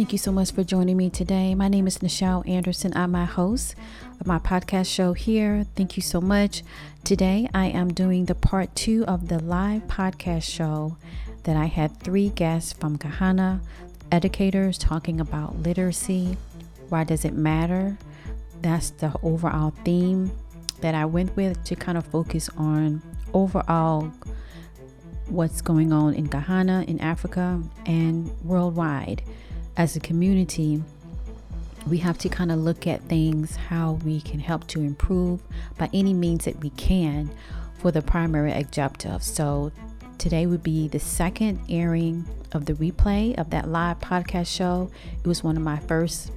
Thank you so much for joining me today. My name is Nichelle Anderson. I'm my host of my podcast show here. Thank you so much. Today, I am doing the part 2 of the live podcast show that I had 3 guests from Kahana, educators talking about literacy. Why does it matter? That's the overall theme that I went with to kind of focus on overall what's going on in Ghana, in Africa, and worldwide. As a community, we have to kind of look at things, how we can help to improve by any means that we can for the primary objective. So today would be the second airing of the replay of that live podcast show. It was one of my first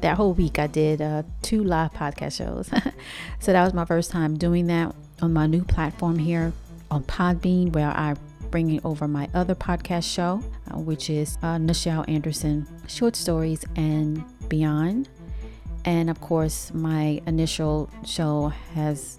that whole week. I did 2 live podcast shows. So that was my first time doing that on my new platform here on Podbean, where I bring over my other podcast show, which is Nichelle Anderson, Short Stories and Beyond. And of course, my initial show has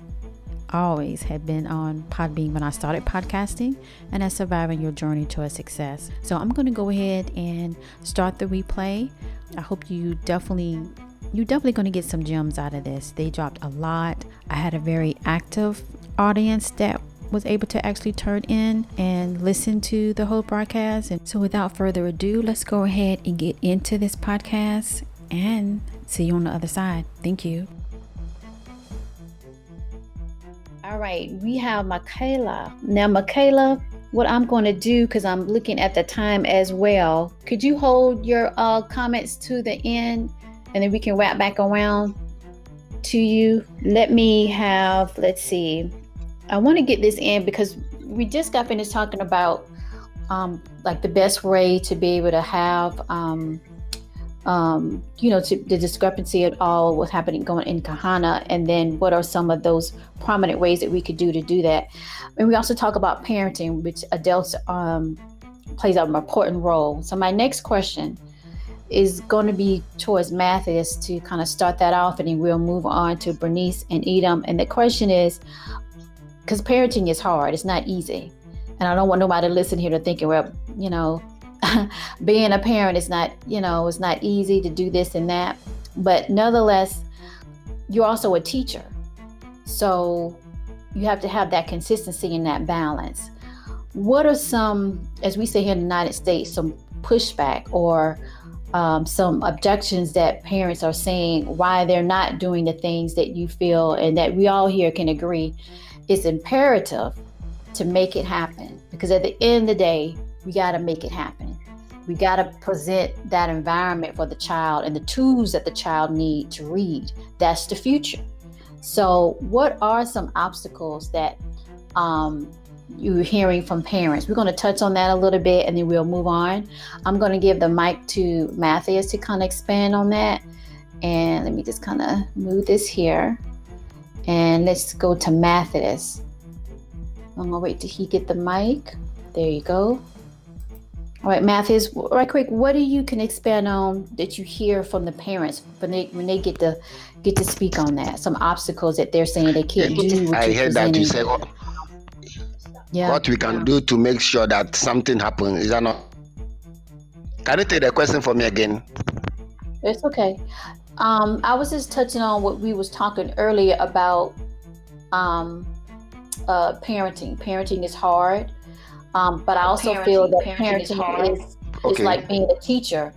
always had been on Podbean when I started podcasting, and that's Surviving Your Journey to a Success. So I'm going to go ahead and start the replay. I hope you're definitely going to get some gems out of this. They dropped a lot. I had a very active audience that was able to actually turn in and listen to the whole broadcast. And so without further ado, let's go ahead and get into this podcast and see you on the other side. Thank you. All right, we have Michaela. Now, Michaela, what I'm going to do, because I'm looking at the time as well, could you hold your comments to the end and then we can wrap back around to you? Let's see. I want to get this in because we just got finished talking about like the best way to be able to have, the discrepancy at all, what's happening going in Kahana, and then what are some of those prominent ways that we could do that. And we also talk about parenting, which adults plays an important role. So my next question is going to be towards Mathis to kind of start that off, and then we'll move on to Bernice and Edom. And the question is, because parenting is hard, it's not easy. And I don't want nobody to listen here to thinking, well, being a parent is not, it's not easy to do this and that. But nonetheless, you're also a teacher. So you have to have that consistency and that balance. What are some, as we say here in the United States, some pushback or some objections that parents are saying why they're not doing the things that you feel and that we all here can agree it's imperative to make it happen? Because at the end of the day, we got to make it happen. We got to present that environment for the child and the tools that the child needs to read. That's the future. So what are some obstacles that you're hearing from parents? We're going to touch on that a little bit and then we'll move on. I'm going to give the mic to Matthias to kind of expand on that. And let me just kind of move this here. And let's go to Mathis. I'm gonna wait till he get the mic. There you go. All right, Mathis, right quick, what do you can expand on that you hear from the parents when they get to speak on that? Some obstacles that they're saying they can't do. What I heard that you said. What we can do to make sure that something happens. Is that not? Can you take the question for me again? It's okay. I was just touching on what we was talking earlier about parenting. Parenting is hard, but I also feel that parenting is like being a teacher.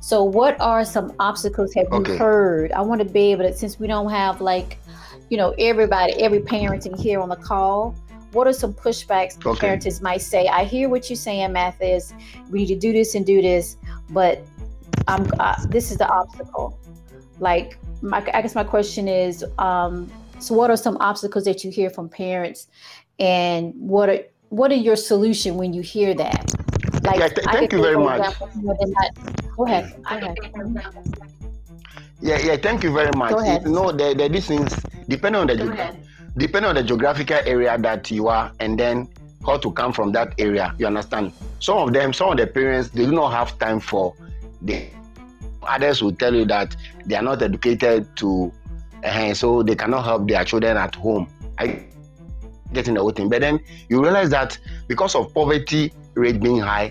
So what are some obstacles have you heard? I want to be able to, since we don't have every parenting here on the call, what are some pushbacks parents might say? I hear what you're saying, Mathis. We need to do this and do this, but this is the obstacle. I guess my question is, so what are some obstacles that you hear from parents, and what are your solution when you hear that? Thank you very much. Go ahead. Yeah, thank you very much. The distance depending on the geographical area that you are, and then how to come from that area. You understand? Some of the parents, they do not have time for the. Others will tell you that they are not educated to, so they cannot help their children at home. I get in the whole thing. But then you realize that because of poverty rate being high,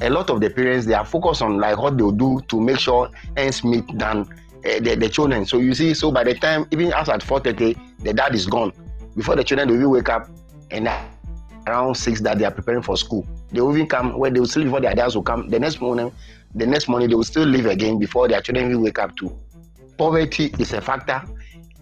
a lot of the parents, they are focused on like what they'll do to make sure ends meet than the children. So you see, so by the time, even as at 4:30, the dad is gone. Before the children, they will wake up and around 6 that they are preparing for school. They will even come, where they will sleep before their dads will come. The next morning, they will still leave again before their children will wake up too. Poverty is a factor.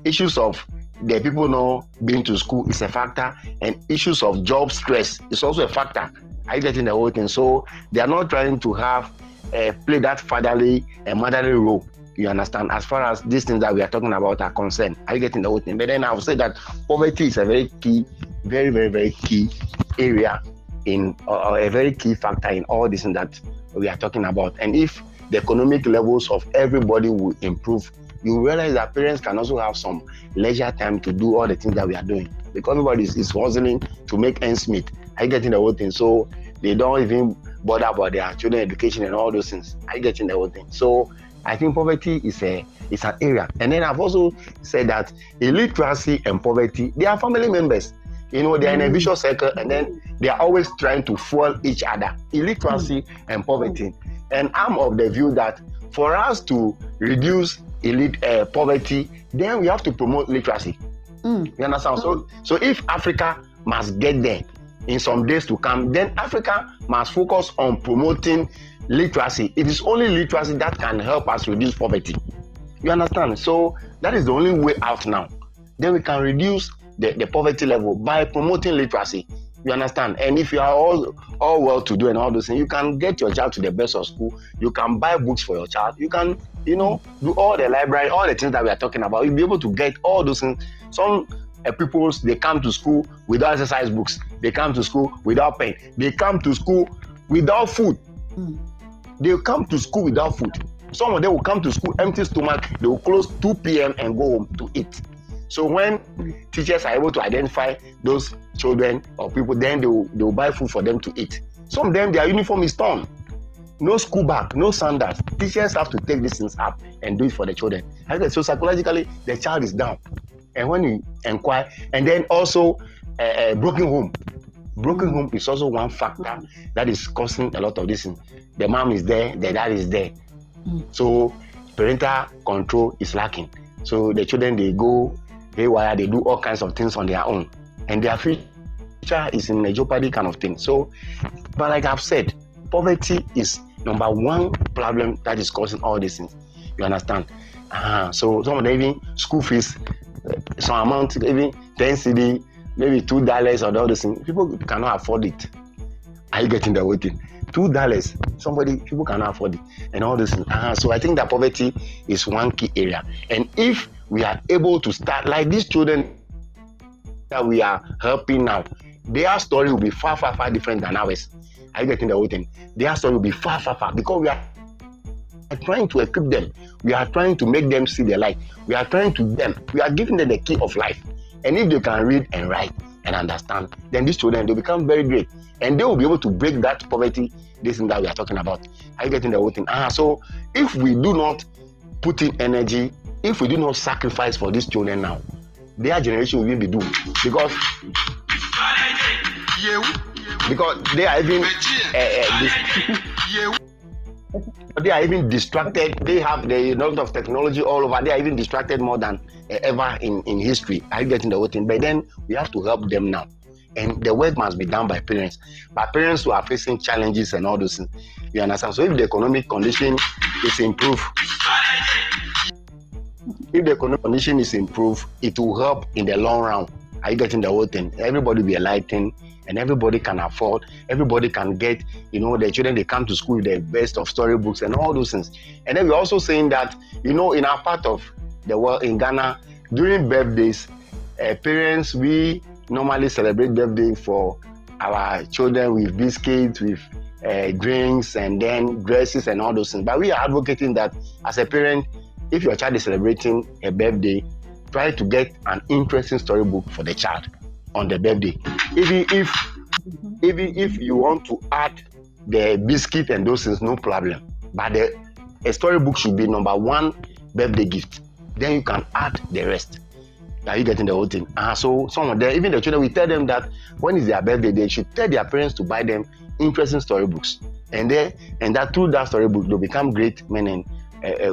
Issues of the people not being to school is a factor. And issues of job stress is also a factor. I get in the whole thing. So they are not trying to have play that fatherly and motherly role. You understand? As far as these things that we are talking about are concerned, are you getting the whole thing? But then I would say that poverty is a very key, very, very, very key area in, or a very key factor in all this and that we are talking about. And if the economic levels of everybody will improve, you realize that parents can also have some leisure time to do all the things that we are doing, because everybody is hustling to make ends meet. Are you getting the whole thing? So they don't even bother about their children's education and all those things. Are you getting the whole thing? So I think poverty is an area. And then I've also said that illiteracy and poverty, they are family members. You know, they're in a vicious circle, and then they are always trying to fool each other. Illiteracy and poverty. And I'm of the view that for us to reduce poverty, then we have to promote literacy. You understand? So if Africa must get there in some days to come, then Africa must focus on promoting literacy. It is only literacy that can help us reduce poverty. You understand? So that is the only way out now. Then we can reduce the poverty level by promoting literacy. You understand? And if you are all well to do and all those things, you can get your child to the best of school. You can buy books for your child. You can, do all the library, all the things that we are talking about. You'll be able to get all those things. Some people, they come to school without exercise books. They come to school without pen. They come to school without food. They come to school without food. Some of them will come to school empty stomach. They will close 2 p.m. and go home to eat. So when teachers are able to identify those children or people, then they will buy food for them to eat. Some of them, their uniform is torn. No school bag, no sandals. Teachers have to take these things up and do it for the children. So psychologically, the child is down. And when you inquire, and then also broken home. Broken home is also one factor that is causing a lot of this. The mom is there, the dad is there. So parental control is lacking. So the children, they go haywire, they do all kinds of things on their own. And their future is in a jeopardy kind of thing. So, but like I've said, poverty is number one problem that is causing all these things. You understand? So some of them, even school fees, some amount, even 10 cedi, maybe $2 or all those things. People cannot afford it. Are you getting the whole thing? $2. People cannot afford it. And all those things. So I think that poverty is one key area. And if we are able to start, like these children that we are helping now, their story will be far, far, far different than ours. Are you getting the whole thing? Their story will be far, far, far, because we are trying to equip them. We are trying to make them see the light. We are trying to them. We are giving them the key of life. And if they can read and write and understand, then these children, they become very great. And they will be able to break that poverty, this thing that we are talking about. Are you getting the whole thing? So if we do not put in energy, if we do not sacrifice for these children now, their generation will be doomed. Because they are even distracted. They have the lot of technology all over. They are even distracted more than ever in history. Are you getting the whole thing? But then we have to help them now. And the work must be done by parents. By parents who are facing challenges and all those things. You understand? So if the economic condition is improved, it will help in the long run. Are you getting the whole thing? Everybody will be enlightened, and everybody can afford, everybody can get, the children, they come to school with the best of storybooks and all those things. And then we're also saying that, in our part of the world, in Ghana, during birthdays, parents, we normally celebrate birthday for our children with biscuits, with drinks, and then dresses and all those things. But we are advocating that as a parent, if your child is celebrating a birthday, try to get an interesting storybook for the child on the birthday. Even if you want to add the biscuit and those things, no problem. But a storybook should be number one birthday gift. Then you can add the rest. Are you getting the whole thing? So some of them, even the children, we tell them that when is their birthday, they should tell their parents to buy them interesting storybooks. And that through that storybook, they'll become great men and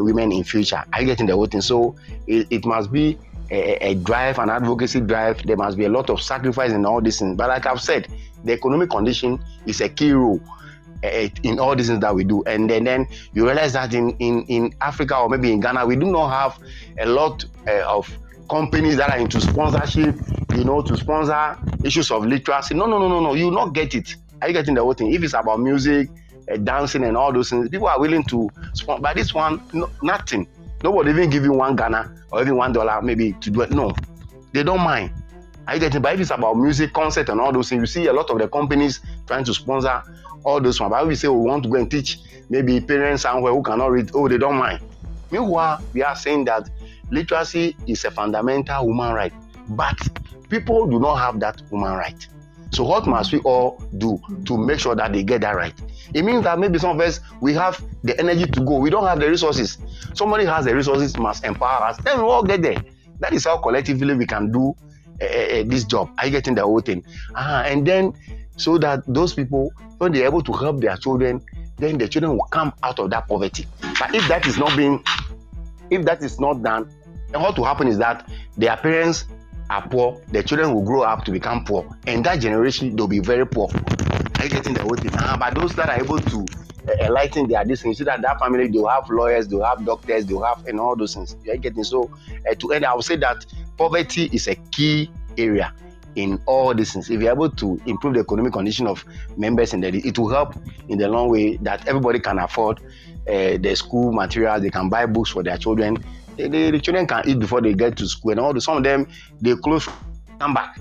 women in future. Are you getting the whole thing? So it must be a drive, an advocacy drive. There must be a lot of sacrifice and all these things. But like I've said, the economic condition is a key role in all these things that we do. And then you realize that in Africa, or maybe in Ghana, we do not have a lot of companies that are into sponsorship, to sponsor issues of literacy. No. You not get it. Are you getting the whole thing? If it's about music, dancing and all those things, people are willing to sponsor. But this one, no, nothing. Nobody even give you $1 or even $1 maybe to do it. No, they don't mind. Are you getting? But if it's about music, concert and all those things, you see a lot of the companies trying to sponsor all those ones. But if we say we want to go and teach maybe parents somewhere who cannot read, they don't mind. Meanwhile, we are saying that literacy is a fundamental human right, but people do not have that human right. So what must we all do to make sure that they get that right? It means that maybe some of us, we have the energy to go. We don't have the resources. Somebody has the resources, must empower us. Then we all get there. That is how collectively we can do this job. Are you getting the whole thing? And then so that those people, when they're able to help their children, then the children will come out of that poverty. But if that is not done, then what will happen is that their parents are poor, the children will grow up to become poor, and that generation they'll be very poor. Are you getting the whole thing? But those that are able to enlighten their distance, you see that family, they'll have lawyers, they'll have doctors, they'll have and all those things. You're getting so to end, I would say that poverty is a key area in all these things. If you're able to improve the economic condition of members, and it will help in the long way that everybody can afford their school materials, they can buy books for their children. The children can eat before they get to school, and some of them they close, come back.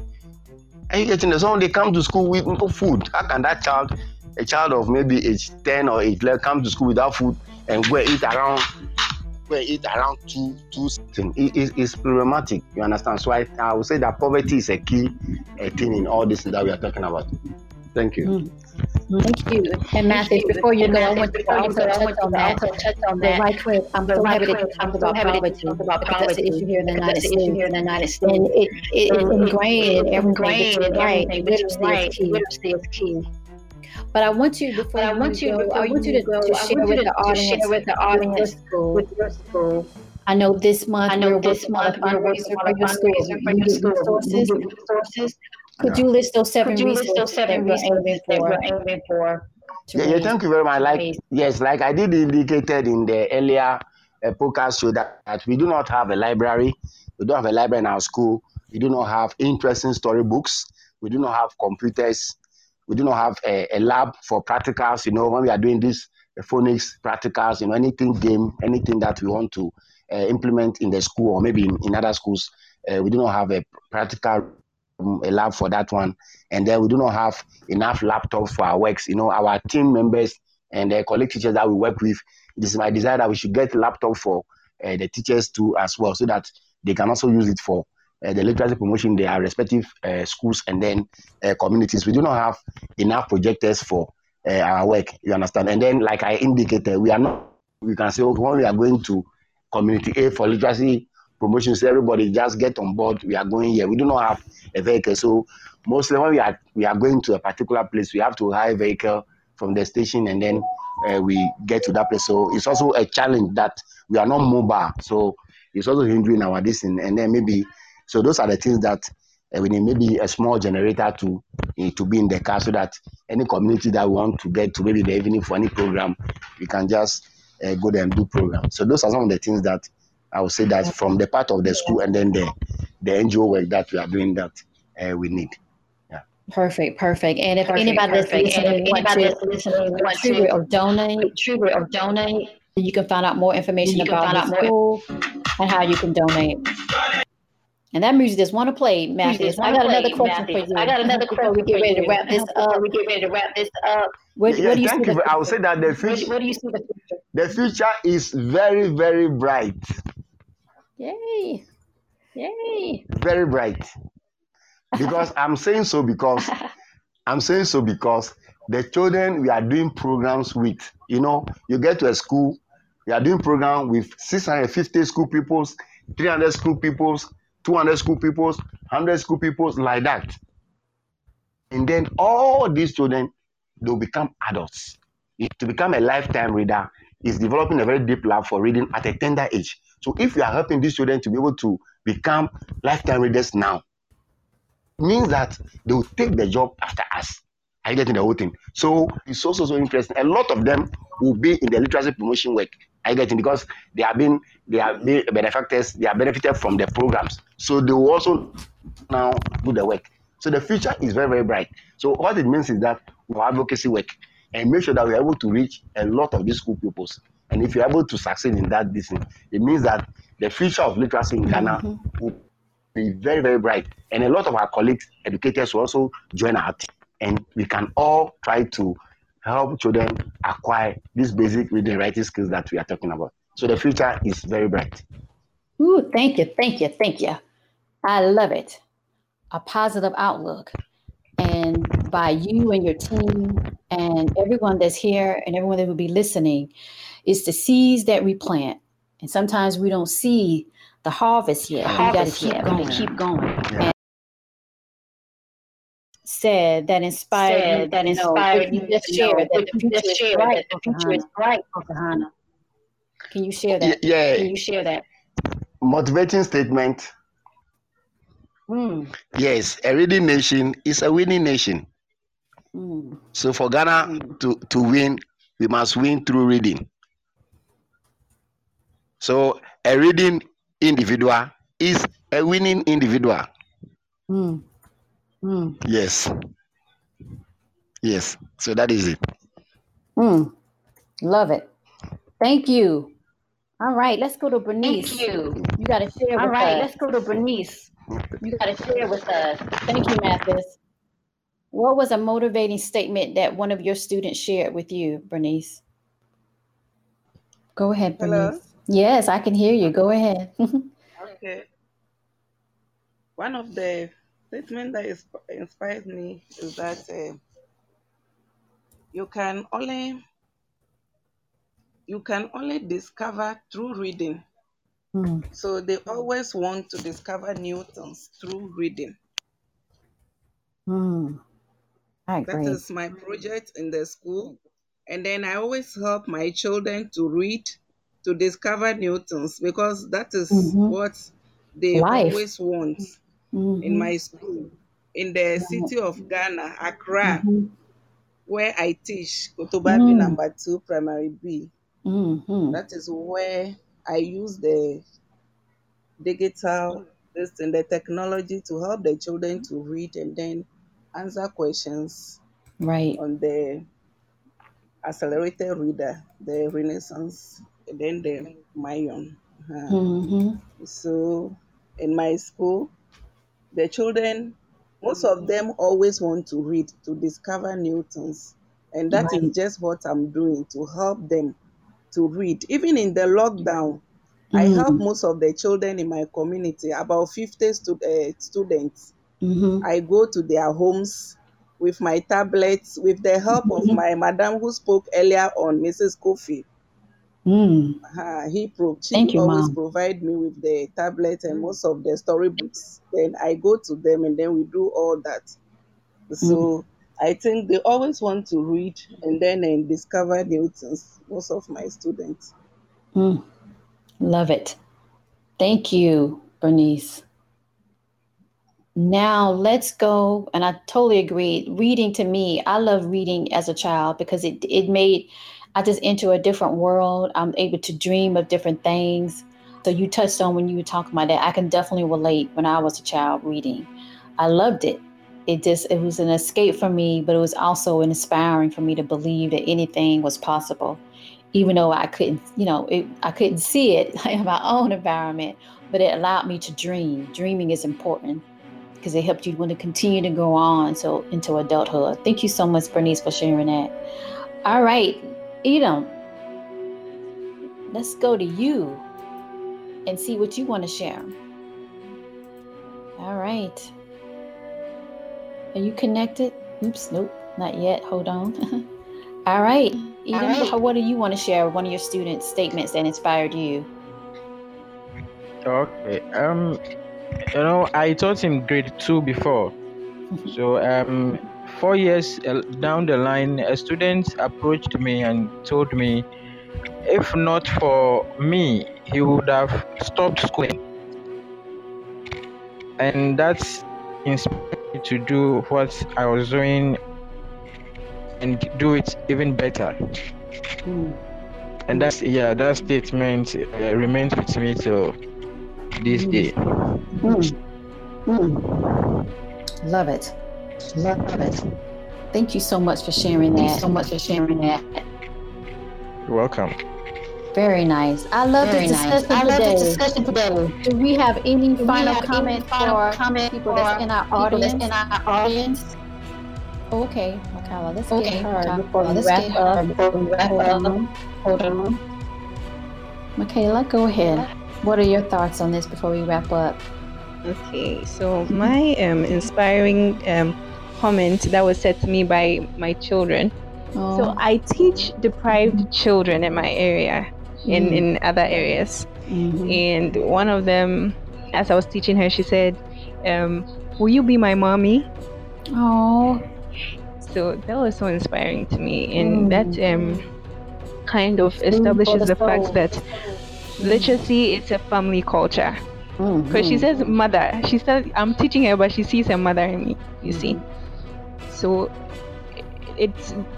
And you getting some they come to school with no food. How can that child, a child of maybe age 10 or 11, come to school without food and go eat around two things? It's problematic. You understand? So I would say that poverty is a key thing in all this that we are talking about. Thank you. Thank you. And Mathis, before you go, I want to touch on that. I'm so happy that you talked about poverty, because it's an issue here in the United States. And it's ingrained in everything. Literacy is key. But I want you, before I want you to share with the audience with your school. I know this month we're working for your school resources. Could you list those seven reasons that we're aiming for? Yeah, thank you very much. Like I did indicated in the earlier podcast show that we do not have a library. We don't have a library in our school. We do not have interesting storybooks. We do not have computers. We do not have a lab for practicals. When we are doing this phonics practicals, anything that we want to implement in the school or maybe in other schools, we do not have a practical a lab for that one. And then we do not have enough laptops for our works. Our team members and the colleague teachers that we work with, it is my desire that we should get laptops for the teachers too as well, so that they can also use it for the literacy promotion in their respective schools and then communities. We do not have enough projectors for our work, you understand? And then, like I indicated, we can say, okay, when we are going to community A for literacy promotions, everybody just get on board. We are going here. We do not have a vehicle, so mostly when we are going to a particular place, we have to hire a vehicle from the station, and then we get to that place. So it's also a challenge that we are not mobile, so it's also hindering our distance. And then maybe so those are the things that we need. Maybe a small generator to be in the car, so that any community that we want to get to, maybe the evening for any program, we can just go there and do program. So those are some of the things that I would say that from the part of the school and then the NGO work that we are doing that we need. Yeah. Perfect. And if anybody listening or donate, you can find out more information about the school and how you can donate. And that music is want to play, Matthias. I got another question for you. We get ready to wrap this up. What do you see? I would say that the future. What do you see the future? The future is very, very bright. Yay! Very bright. Because I'm saying so because the children we are doing programs with, you get to a school, we are doing program with 650 school pupils, 300 school pupils, 200 school pupils, 100 school pupils, like that. And then all these children, they'll become adults. to become a lifetime reader is developing a very deep love for reading at a tender age. So if you are helping these children to be able to become lifetime readers now, it means that they will take the job after us. Are you getting the whole thing? So it's so, so, so interesting. A lot of them will be in the literacy promotion work. Are you getting? Because they are benefactors, they are benefited from the programs. So they will also now do the work. So the future is very, very bright. So what it means is that we have advocacy work and make sure that we are able to reach a lot of these school pupils. And if you're able to succeed in that, it means that the future of literacy in Ghana will be very, very bright. And a lot of our colleagues, educators, will also join our team. And we can all try to help children acquire these basic reading and writing skills that we are talking about. So the future is very bright. Ooh, thank you. I love it. A positive outlook. And by you and your team and everyone that's here and everyone that will be listening is to seize that replant. And sometimes we don't see the harvest yet. We got to keep going. Yeah. That inspired you, that the future is bright for Kahana. Can you share that? Yeah. Can you share that? Motivating statement. Mm. Yes, a reading nation is a winning nation. Mm. So for Ghana to win, we must win through reading. So a reading individual is a winning individual. Mm. Mm. Yes. So that is it. Mm. Love it. Thank you. All right, let's go to Bernice. Thank you. You got to share with us. All right, let's go to Bernice. You got to share with us. Thank you, Mathis. What was a motivating statement that one of your students shared with you, Bernice? Go ahead, Bernice. Hello? Yes, I can hear you. Go ahead. Okay. One of the statement that inspired me is that you can only discover through reading. Mm. So they always want to discover new things through reading. Mm. I agree. That is my project in the school, and then I always help my children to read to discover new things because that is what they always want. Mm-hmm. In my school, in the city of Ghana, Accra, where I teach Kutubapi number 2, primary B. Mm-hmm. That is where I use the digital and the technology to help the children to read and then answer questions on the accelerated reader, the Renaissance, and then the Mayon. So in my school, the children, most of them always want to read, to discover new things. And that is just what I'm doing, to help them to read. Even in the lockdown, I help most of the children in my community, about 50 students. Mm-hmm. I go to their homes with my tablets, with the help of my madam who spoke earlier on, Mrs. Kofi. Mm. She always provides me with the tablet and most of the storybooks. Then I go to them and then we do all that. So I think they always want to read and then discover new things, most of my students. Mm. Love it. Thank you, Bernice. Now let's go, and I totally agree. Reading to me, I love reading as a child because it made... I just enter a different world. I'm able to dream of different things. So you touched on when you were talking about that. I can definitely relate when I was a child reading. I loved it. It was an escape for me, but it was also inspiring for me to believe that anything was possible, even though I couldn't, I couldn't see it in my own environment, but it allowed me to dream. Dreaming is important because it helped you want to continue to go on into adulthood. Thank you so much, Bernice, for sharing that. All right. Edom, let's go to you and see what you want to share. All right. Are you connected? Oops, nope, not yet. Hold on. All right. Edom, What do you want to share? One of your students' statements that inspired you. Okay. I taught in grade 2 before. So 4 years down the line, a student approached me and told me, if not for me, he would have stopped schooling. And that's inspired me to do what I was doing and do it even better. And that statement remains with me till this day. Love it. Thank you so much for sharing that. You're welcome. Very nice. I love the discussion today. Do we have any final comments for people that's in our audience? Okay, Michaela, let's get her before we wrap up. Hold on. Michaela, go ahead. What are your thoughts on this before we wrap up? Okay, so my inspiring comment that was said to me by my children. Oh. So I teach deprived children in my area, and in other areas. Mm-hmm. And one of them, as I was teaching her, she said, will you be my mommy? Oh. So that was so inspiring to me. And that kind of establishes the fact that literacy is a family culture. Because she says mother. She said I'm teaching her, but she sees her mother in me, you see. So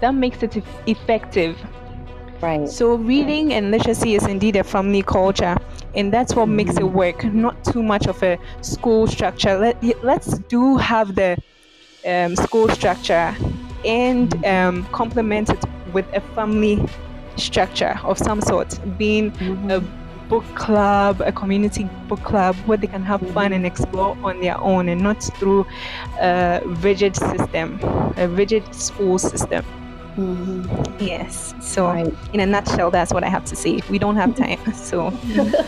that makes it effective. Right. So reading and literacy is indeed a family culture, and that's what makes it work. Not too much of a school structure. Let's do have the school structure and complement it with a family structure of some sort, being a book club, a community book club where they can have fun and explore on their own, and not through a rigid school system. Yes, so in a nutshell, that's what I have to say. We don't have time, so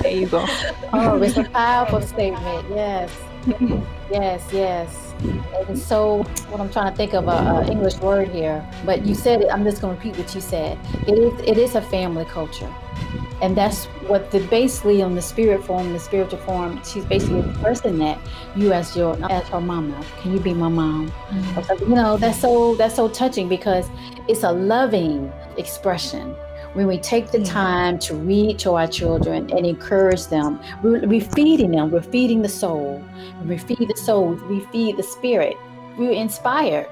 there you go. Oh, it's a powerful statement. Yes. And so, what I'm trying to think of an English word here, but you said it. I'm just going to repeat what you said. It is a family culture. And that's what the spiritual form, she's basically expressing that you as her mama, can you be my mom? Mm-hmm. You know, that's so touching, because it's a loving expression. When we take the time to read to our children and encourage them, we're feeding them, we're feeding the soul. We feed the soul, we feed the spirit. We're inspired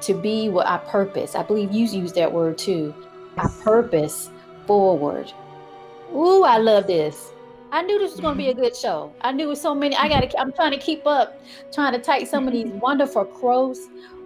to be with our purpose. I believe you used that word too, our purpose forward. Ooh, I love this. I knew this was going to be a good show. I knew it was so many. I'm trying to keep up, trying to type some of these wonderful quotes,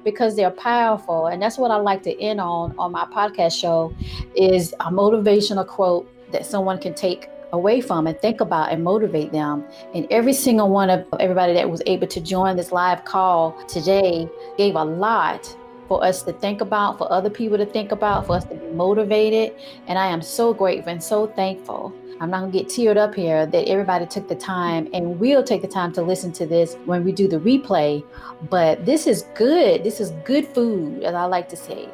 because they're powerful. And that's what I like to end on my podcast show, is a motivational quote that someone can take away from and think about and motivate them. And every single one of everybody that was able to join this live call today gave a lot for us to think about, for other people to think about, for us to be motivated. And I am so grateful and so thankful. I'm not gonna get teared up here that everybody took the time, and will take the time to listen to this when we do the replay. But this is good. This is good food, as I like to say.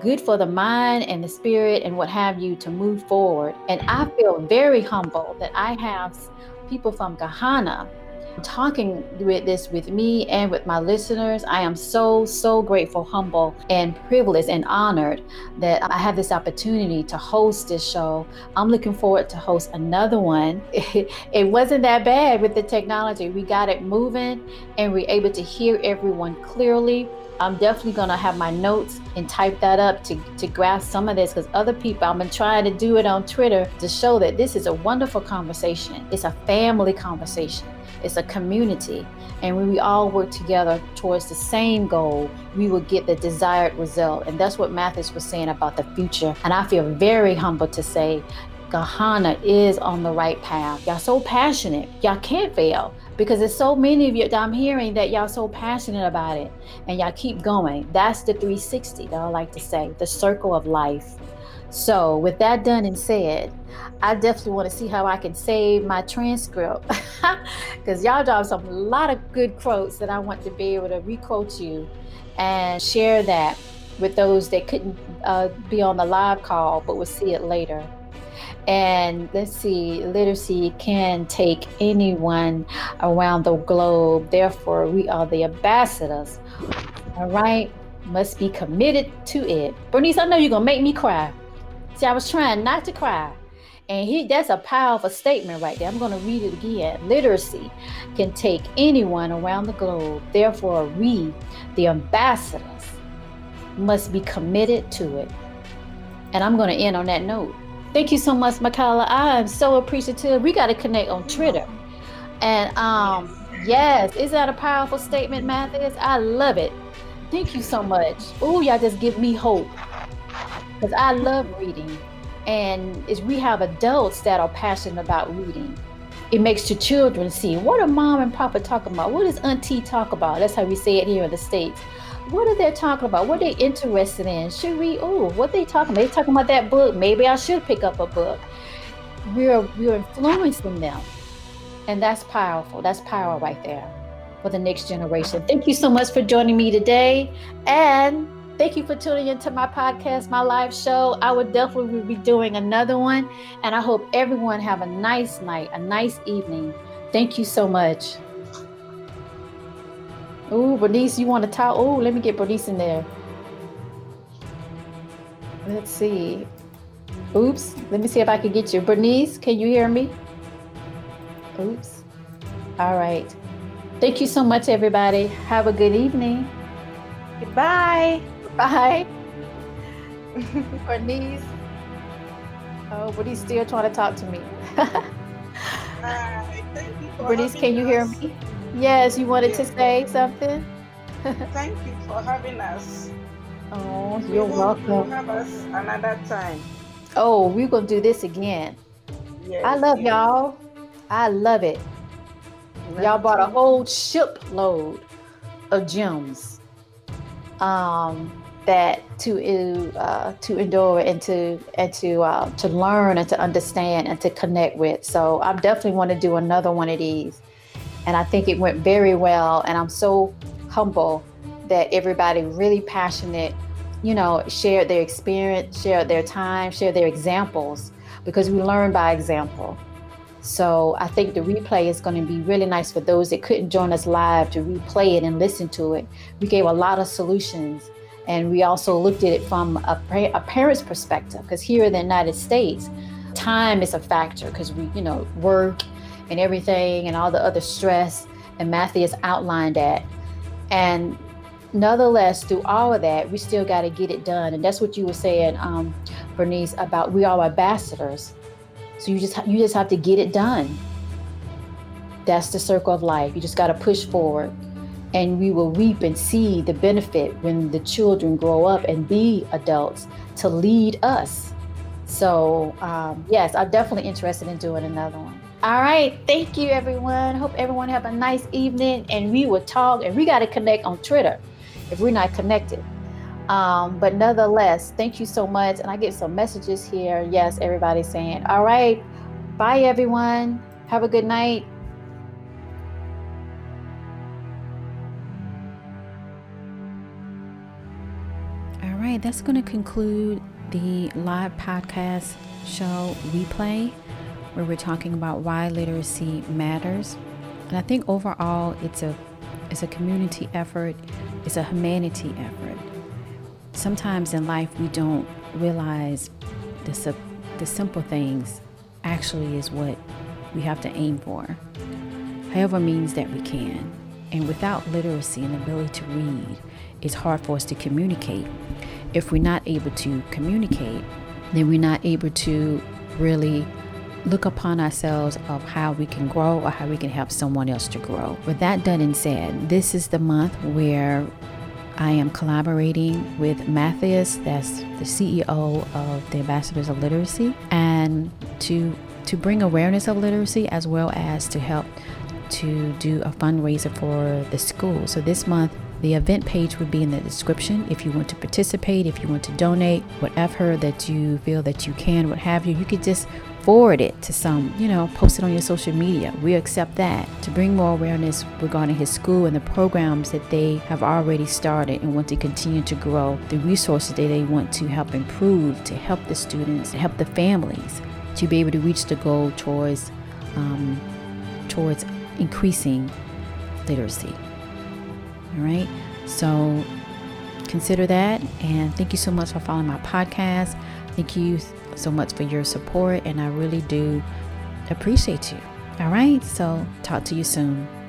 Good for the mind and the spirit and what have you to move forward. And I feel very humble that I have people from Kahana talking with this with me and with my listeners. I am so, so grateful, humble, and privileged and honored that I have this opportunity to host this show. I'm looking forward to host another one. It wasn't that bad with the technology. We got it moving and we're able to hear everyone clearly. I'm definitely going to have my notes and type that up to grasp some of this, because other people, I've been trying to do it on Twitter to show that this is a wonderful conversation. It's a family conversation. It's a community. And when we all work together towards the same goal, we will get the desired result. And that's what Mathis was saying about the future. And I feel very humbled to say Kahana is on the right path. Y'all so passionate. Y'all can't fail, because there's so many of you that I'm hearing that y'all so passionate about it, and y'all keep going. That's the 360 that I like to say, the circle of life. So with that done and said, I definitely want to see how I can save my transcript, because y'all dropped a lot of good quotes that I want to be able to re-quote you and share that with those that couldn't be on the live call, but will see it later. And let's see, literacy can take anyone around the globe. Therefore, we are the ambassadors. All right. must be committed to it. Bernice, I know you're gonna make me cry. See, I was trying not to cry. And that's a powerful statement right there. I'm gonna read it again. Literacy can take anyone around the globe. Therefore, we, the ambassadors, must be committed to it. And I'm gonna end on that note. Thank you so much, Michaela. I am so appreciative. We gotta connect on Twitter. And yes, is that a powerful statement, Mathis? I love it. Thank you so much. Oh, y'all just give me hope, because I love reading, and we have adults that are passionate about reading. It makes your children see, what are mom and papa talking about? What does auntie talk about? That's how we say it here in the States. What are they talking about? What are they interested in? Should we, what they talking about? They talking about that book. Maybe I should pick up a book. We're influencing them, and that's powerful. That's power right there for the next generation. Thank you so much for joining me today. And thank you for tuning into my podcast, my live show. I will definitely be doing another one. And I hope everyone have a nice night, a nice evening. Thank you so much. Oh, Bernice, you want to talk? Oh, let me get Bernice in there. Let's see. Oops. Let me see if I can get you. Bernice, can you hear me? Oops. All right. Thank you so much, everybody. Have a good evening. Goodbye. Bye. Bernice. Oh, but he's still trying to talk to me. Right. Thank you for Bernice, can you hear me? Yes, you wanted to say something? Thank you for having us. Oh, you're welcome. You'll have us another time. Oh, we're going to do this again. Yes, I love y'all. I love it. Y'all bought a whole shipload of gems that to endure and to learn and to understand and to connect with. So I definitely want to do another one of these. And I think it went very well. And I'm so humble that everybody really passionate, shared their experience, shared their time, shared their examples, because we learn by example. So I think the replay is going to be really nice for those that couldn't join us live to replay it and listen to it. We gave a lot of solutions, and we also looked at it from a parent's perspective, because here in the United States, time is a factor, because we, work and everything and all the other stress, and Matthias outlined that. And nonetheless, through all of that, we still got to get it done. And that's what you were saying, Bernice, about we are ambassadors. So you just have to get it done. That's the circle of life. You just got to push forward, and we will reap and see the benefit when the children grow up and be adults to lead us. So yes, I'm definitely interested in doing another one. All right. Thank you, everyone. Hope everyone have a nice evening, and we will talk, and we got to connect on Twitter if we're not connected. But nonetheless, thank you so much. And I get some messages here. Yes, everybody's saying, all right, bye, everyone. Have a good night. All right, that's going to conclude the live podcast show replay, where we're talking about why literacy matters. And I think overall, it's a community effort. It's a humanity effort. Sometimes in life, we don't realize the simple things actually is what we have to aim for. However means that we can. And without literacy and ability to read, it's hard for us to communicate. If we're not able to communicate, then we're not able to really look upon ourselves of how we can grow or how we can help someone else to grow. With that done and said, this is the month where I am collaborating with Matthias, that's the CEO of the Ambassadors of Literacy, and to bring awareness of literacy, as well as to help to do a fundraiser for the school. So this month, the event page would be in the description. If you want to participate, if you want to donate, whatever that you feel that you can, what have you could just forward it to some, post it on your social media. We accept that to bring more awareness regarding his school and the programs that they have already started and want to continue to grow, the resources that they want to help improve, to help the students, to help the families, to be able to reach the goal towards increasing literacy. All right, so consider that. And thank you so much for following my podcast. Thank you so much for your support, and I really do appreciate you. All right, so talk to you soon.